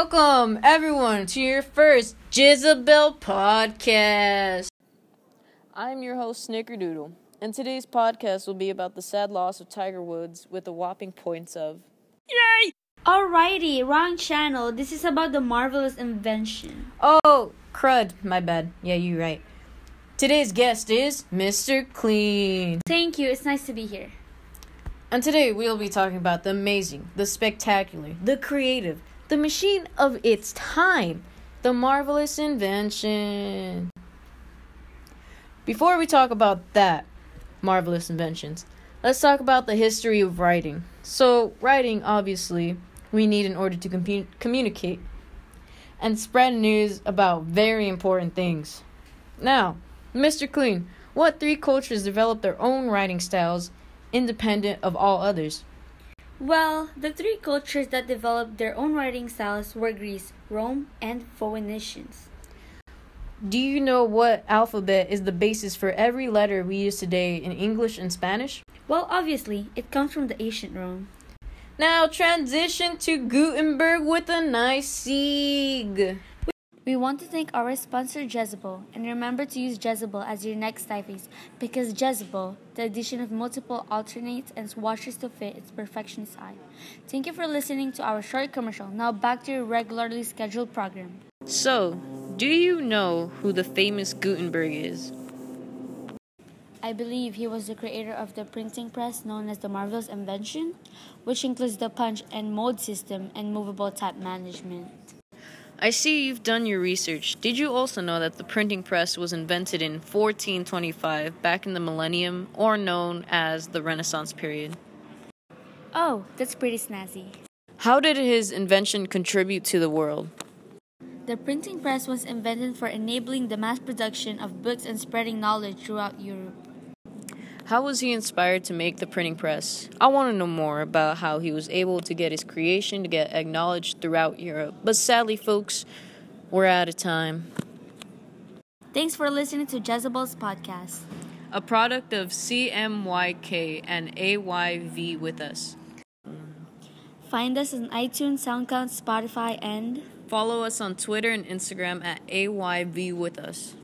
Welcome, everyone, to your first Jezebel podcast. I'm your host, Snickerdoodle, and today's podcast will be about the sad loss of Tiger Woods with a whopping points of... Yay! Alrighty, wrong channel. This is about the Marvelous Invention. Oh, crud. My bad. Yeah, you're right. Today's guest is Mr. Clean. Thank you. It's nice to be here. And today we'll be talking about the amazing, the spectacular, the creative, the machine of its time, the Marvelous Invention. Before we talk about that, Marvelous Inventions, let's talk about the history of writing. So, writing, obviously, we need in order to communicate and spread news about very important things. Now, Mr. Clean, what three cultures developed their own writing styles independent of all others? Well, the three cultures that developed their own writing styles were Greece, Rome, and Phoenicians. Do you know what alphabet is the basis for every letter we use today in English and Spanish? Well, obviously, it comes from the ancient Rome. Now transition to Gutenberg with a nice sieg. We want to thank our sponsor Jezebel, and remember to use Jezebel as your next typeface, because Jezebel, the addition of multiple alternates and swatches to fit its perfectionist eye. Thank you for listening to our short commercial. Now back to your regularly scheduled program. So, do you know who the famous Gutenberg is? I believe he was the creator of the printing press known as the Marvelous Invention, which includes the punch and mold system and movable type management. I see you've done your research. Did you also know that the printing press was invented in 1425, back in the millennium, or known as the Renaissance period? Oh, that's pretty snazzy. How did his invention contribute to the world? The printing press was invented for enabling the mass production of books and spreading knowledge throughout Europe. How was he inspired to make the printing press? I want to know more about how he was able to get his creation to get acknowledged throughout Europe. But sadly, folks, we're out of time. Thanks for listening to Jezebel's podcast, a product of CMYK and AYV with us. Find us on iTunes, SoundCloud, Spotify, and... follow us on Twitter and Instagram at AYV with us.